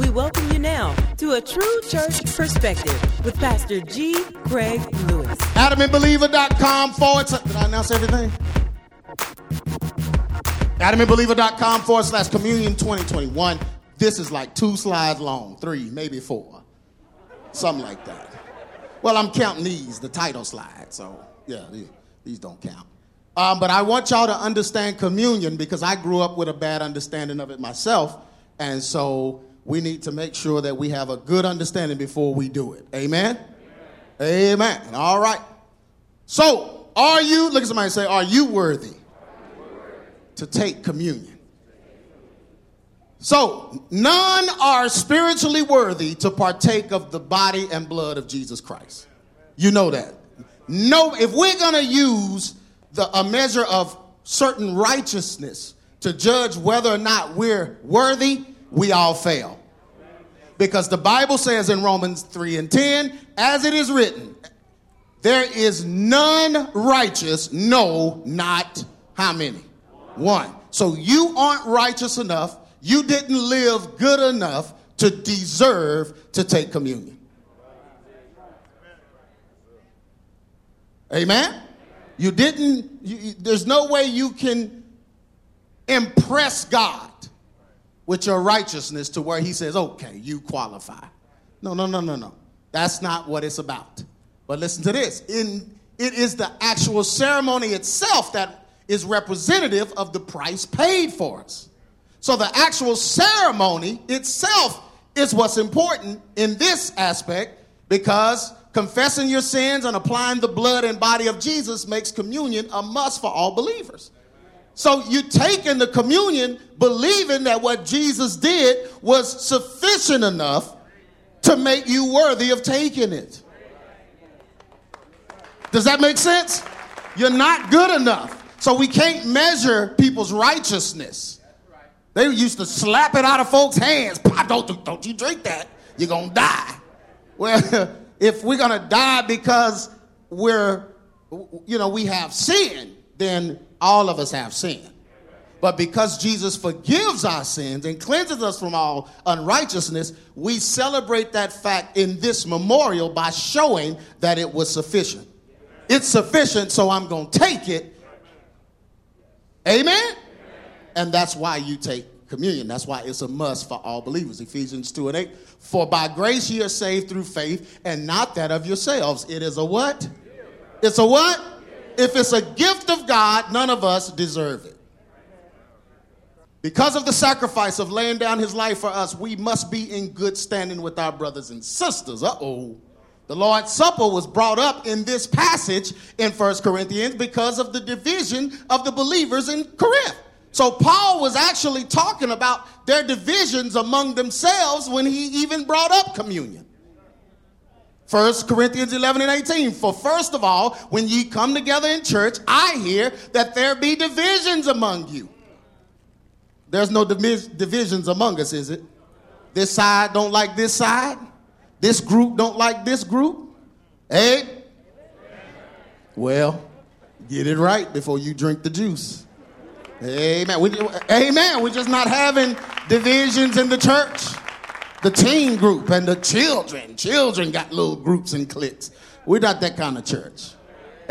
We welcome you now to A True Church Perspective with Pastor G. Craig Lewis. AdamantBeliever.com/ Did I announce everything? AdamantBeliever.com/communion 2021. This is like 2 slides long, 3, maybe 4. Something like that. Well, I'm counting these, the title slide. So, yeah, these don't count. But I want y'all to understand communion because I grew up with a bad understanding of it myself. And so we need to make sure that we have a good understanding before we do it. Amen? Amen. Amen. All right. So, look at somebody and say, are you worthy to take communion? So, none are spiritually worthy to partake of the body and blood of Jesus Christ. You know that. No, if we're going to use a measure of certain righteousness to judge whether or not we're worthy, we all fail. Because the Bible says in Romans 3:10, as it is written, there is none righteous, no, not how many? One. So you aren't righteous enough. You didn't live good enough to deserve to take communion. Amen? You didn't, there's no way you can impress God with your righteousness to where he says, okay, you qualify. No. That's not what it's about. But listen to this. It is the actual ceremony itself that is representative of the price paid for us. So the actual ceremony itself is what's important in this aspect, because confessing your sins and applying the blood and body of Jesus makes communion a must for all believers. So you take in the communion believing that what Jesus did was sufficient enough to make you worthy of taking it. Does that make sense? You're not good enough. So we can't measure people's righteousness. They used to slap it out of folks' hands. Don't you drink that. You're going to die. Well, if we're going to die because we have sin, then all of us have sin. But because Jesus forgives our sins and cleanses us from all unrighteousness, we celebrate that fact in this memorial by showing that it was sufficient. It's sufficient, so I'm going to take it. Amen? And that's why you take communion. That's why it's a must for all believers. Ephesians 2:8. For by grace ye are saved through faith, and not that of yourselves. It is a what? It's a what? If it's a gift of God, none of us deserve it. Because of the sacrifice of laying down his life for us, we must be in good standing with our brothers and sisters. Uh-oh. The Lord's Supper was brought up in this passage in 1 Corinthians because of the division of the believers in Corinth. So Paul was actually talking about their divisions among themselves when he even brought up communion. 1 Corinthians 11:18. For first of all, when ye come together in church, I hear that there be divisions among you. There's no divisions among us, is it? This side don't like this side. This group don't like this group. Hey? Well, get it right before you drink the juice. Amen. We're just not having divisions in the church. The teen group and the children. Children got little groups and cliques. We're not that kind of church.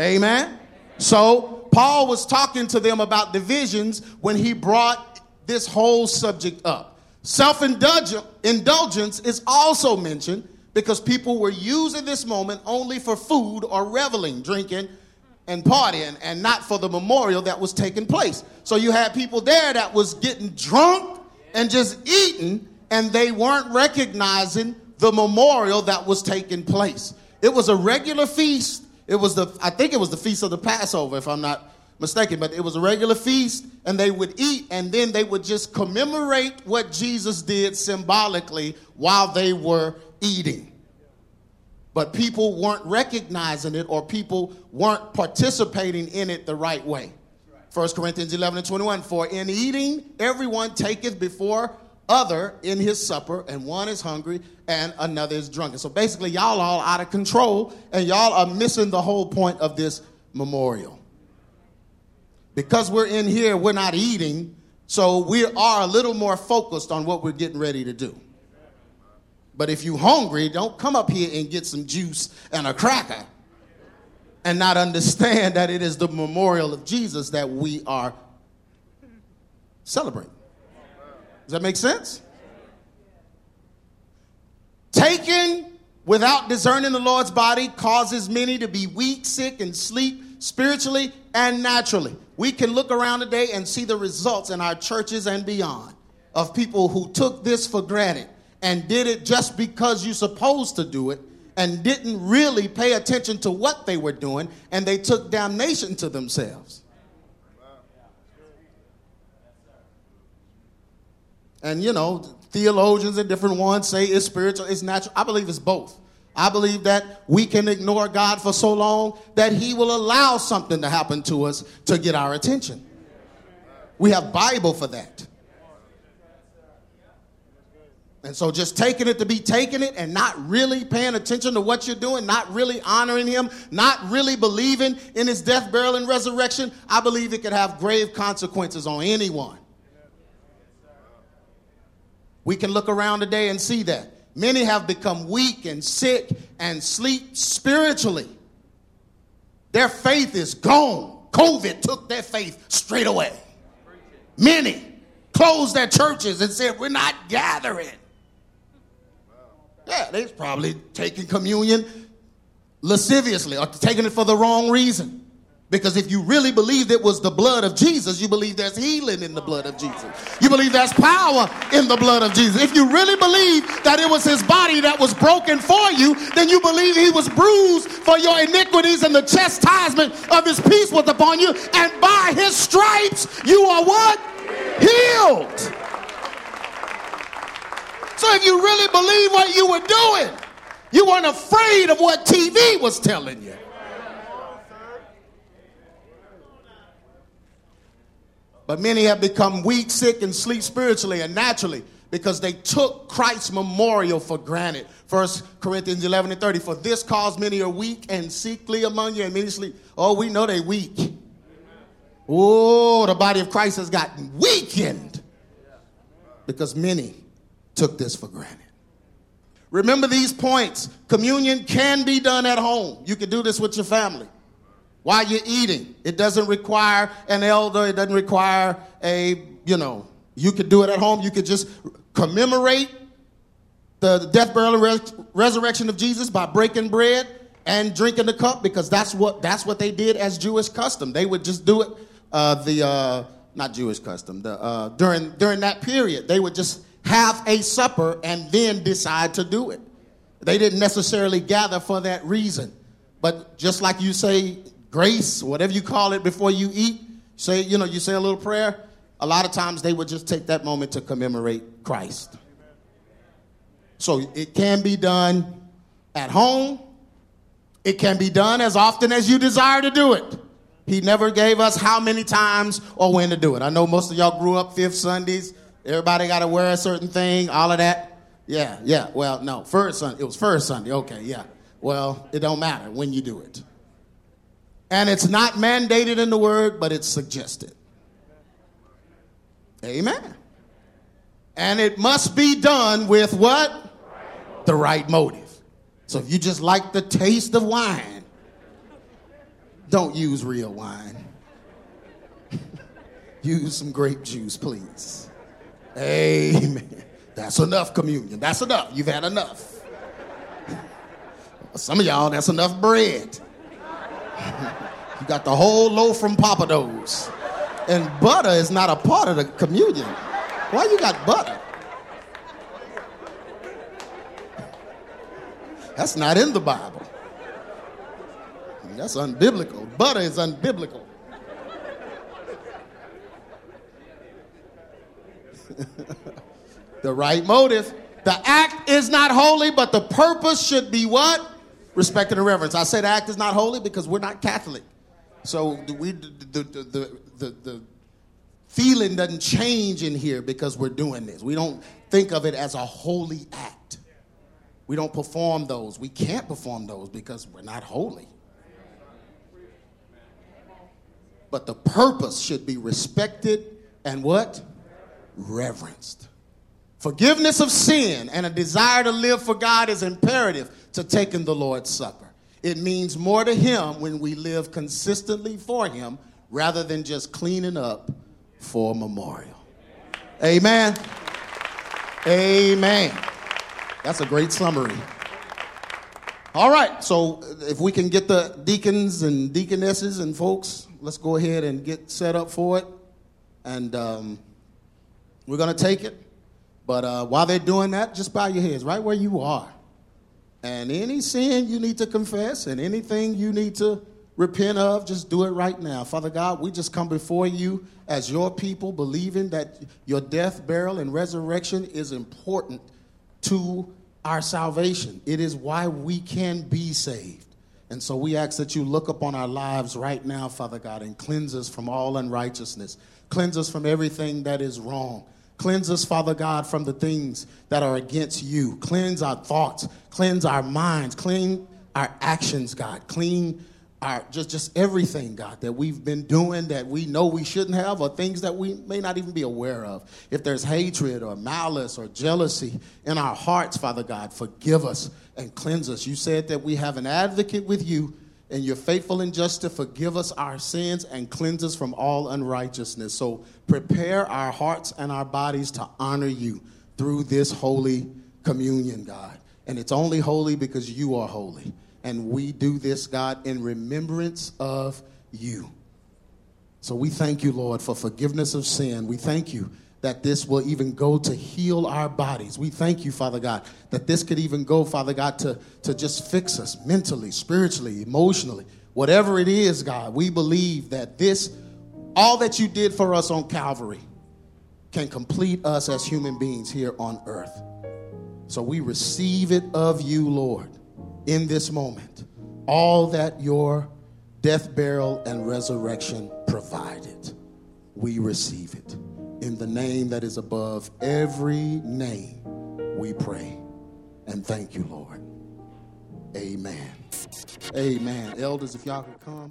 Amen. So Paul was talking to them about divisions when he brought this whole subject up. Self-indulgence is also mentioned because people were using this moment only for food or reveling, drinking, and partying, and not for the memorial that was taking place. So you had people there that was getting drunk and just eating, and they weren't recognizing the memorial that was taking place. It was a regular feast. It was the feast of the Passover, if I'm not mistaken, but it was a regular feast, and they would eat, and then they would just commemorate what Jesus did symbolically while they were eating. But people weren't recognizing it, or people weren't participating in it the right way. 1 Corinthians 11:21, for in eating everyone taketh before other in his supper, and one is hungry and another is drunken. So basically, y'all are out of control, and y'all are missing the whole point of this memorial. Because we're in here, we're not eating, so we are a little more focused on what we're getting ready to do. But if you hungry, don't come up here and get some juice and a cracker and not understand that it is the memorial of Jesus that we are celebrating. Does that make sense? Taken without discerning the Lord's body causes many to be weak, sick, and sleep spiritually and naturally. We can look around today and see the results in our churches and beyond of people who took this for granted and did it just because you're supposed to do it and didn't really pay attention to what they were doing, and they took damnation to themselves. And, you know, theologians and different ones say it's spiritual, it's natural. I believe it's both. I believe that we can ignore God for so long that he will allow something to happen to us to get our attention. We have Bible for that. And so just taking it to be taking it and not really paying attention to what you're doing, not really honoring him, not really believing in his death, burial, and resurrection, I believe it could have grave consequences on anyone. We can look around today and see that. Many have become weak and sick and sleep spiritually. Their faith is gone. COVID took their faith straight away. Many closed their churches and said, we're not gathering. Yeah, they've probably taken communion lasciviously or taken it for the wrong reason. Because if you really believed it was the blood of Jesus, you believe there's healing in the blood of Jesus. You believe there's power in the blood of Jesus. If you really believe that it was his body that was broken for you, then you believe he was bruised for your iniquities and the chastisement of his peace was upon you. And by his stripes, you are what? Healed. So if you really believe what you were doing, you weren't afraid of what TV was telling you. But many have become weak, sick, and sleep spiritually and naturally because they took Christ's memorial for granted. 1 Corinthians 11:30, for this cause many are weak and sickly among you, and many sleep. Oh, we know they weak. Oh, the body of Christ has gotten weakened because many took this for granted. Remember these points. Communion can be done at home. You can do this with your family. While you're eating, it doesn't require an elder. It doesn't require a, you could do it at home. You could just commemorate the death, burial, and resurrection of Jesus by breaking bread and drinking the cup, because that's what they did as Jewish custom. They would just do it. During that period, they would just have a supper and then decide to do it. They didn't necessarily gather for that reason, but just like you say grace, whatever you call it, before you eat, say, you say a little prayer. A lot of times they would just take that moment to commemorate Christ. So it can be done at home. It can be done as often as you desire to do it. He never gave us how many times or when to do it. I know most of y'all grew up fifth Sundays. Everybody got to wear a certain thing, all of that. Yeah. Well, no, first Sunday. It was first Sunday. Okay, yeah. Well, it don't matter when you do it. And it's not mandated in the word, but it's suggested. Amen. And it must be done with what? The right motive. So if you just like the taste of wine, don't use real wine. Use some grape juice, please. Amen. That's enough communion. That's enough. You've had enough. Some of y'all, that's enough bread. You got the whole loaf from Papa Do's. And butter is not a part of the communion. Why you got butter? That's not in the Bible. That's unbiblical. Butter is unbiblical. The right motive. The act is not holy, but the purpose should be what? Respect and reverence. I say the act is not holy because we're not Catholic. So the feeling doesn't change in here because we're doing this. We don't think of it as a holy act. We don't perform those. We can't perform those because we're not holy. But the purpose should be respected and what? Reverenced. Forgiveness of sin and a desire to live for God is imperative to taking the Lord's Supper. It means more to him when we live consistently for him rather than just cleaning up for a memorial. Amen. Amen. That's a great summary. All right, so if we can get the deacons and deaconesses and folks, let's go ahead and get set up for it. And we're going to take it. But while they're doing that, just bow your heads right where you are. And any sin you need to confess and anything you need to repent of, just do it right now. Father God, we just come before you as your people, believing that your death, burial, and resurrection is important to our salvation. It is why we can be saved. And so we ask that you look upon our lives right now, Father God, and cleanse us from all unrighteousness. Cleanse us from everything that is wrong. Cleanse us, Father God, from the things that are against you. Cleanse our thoughts. Cleanse our minds. Clean our actions, God. Clean our just everything, God, that we've been doing that we know we shouldn't have or things that we may not even be aware of. If there's hatred or malice or jealousy in our hearts, Father God, forgive us and cleanse us. You said that we have an advocate with you, and you're faithful and just to forgive us our sins and cleanse us from all unrighteousness. So prepare our hearts and our bodies to honor you through this holy communion, God. And it's only holy because you are holy. And we do this, God, in remembrance of you. So we thank you, Lord, for forgiveness of sin. We thank you that this will even go to heal our bodies. We thank you, Father God, that this could even go, Father God, to just fix us mentally, spiritually, emotionally. Whatever it is, God, we believe that this, all that you did for us on Calvary, can complete us as human beings here on earth. So we receive it of you, Lord, in this moment, all that your death, burial, and resurrection provided. We receive it. In the name that is above every name, we pray. And thank you, Lord. Amen. Amen. Elders, if y'all could come.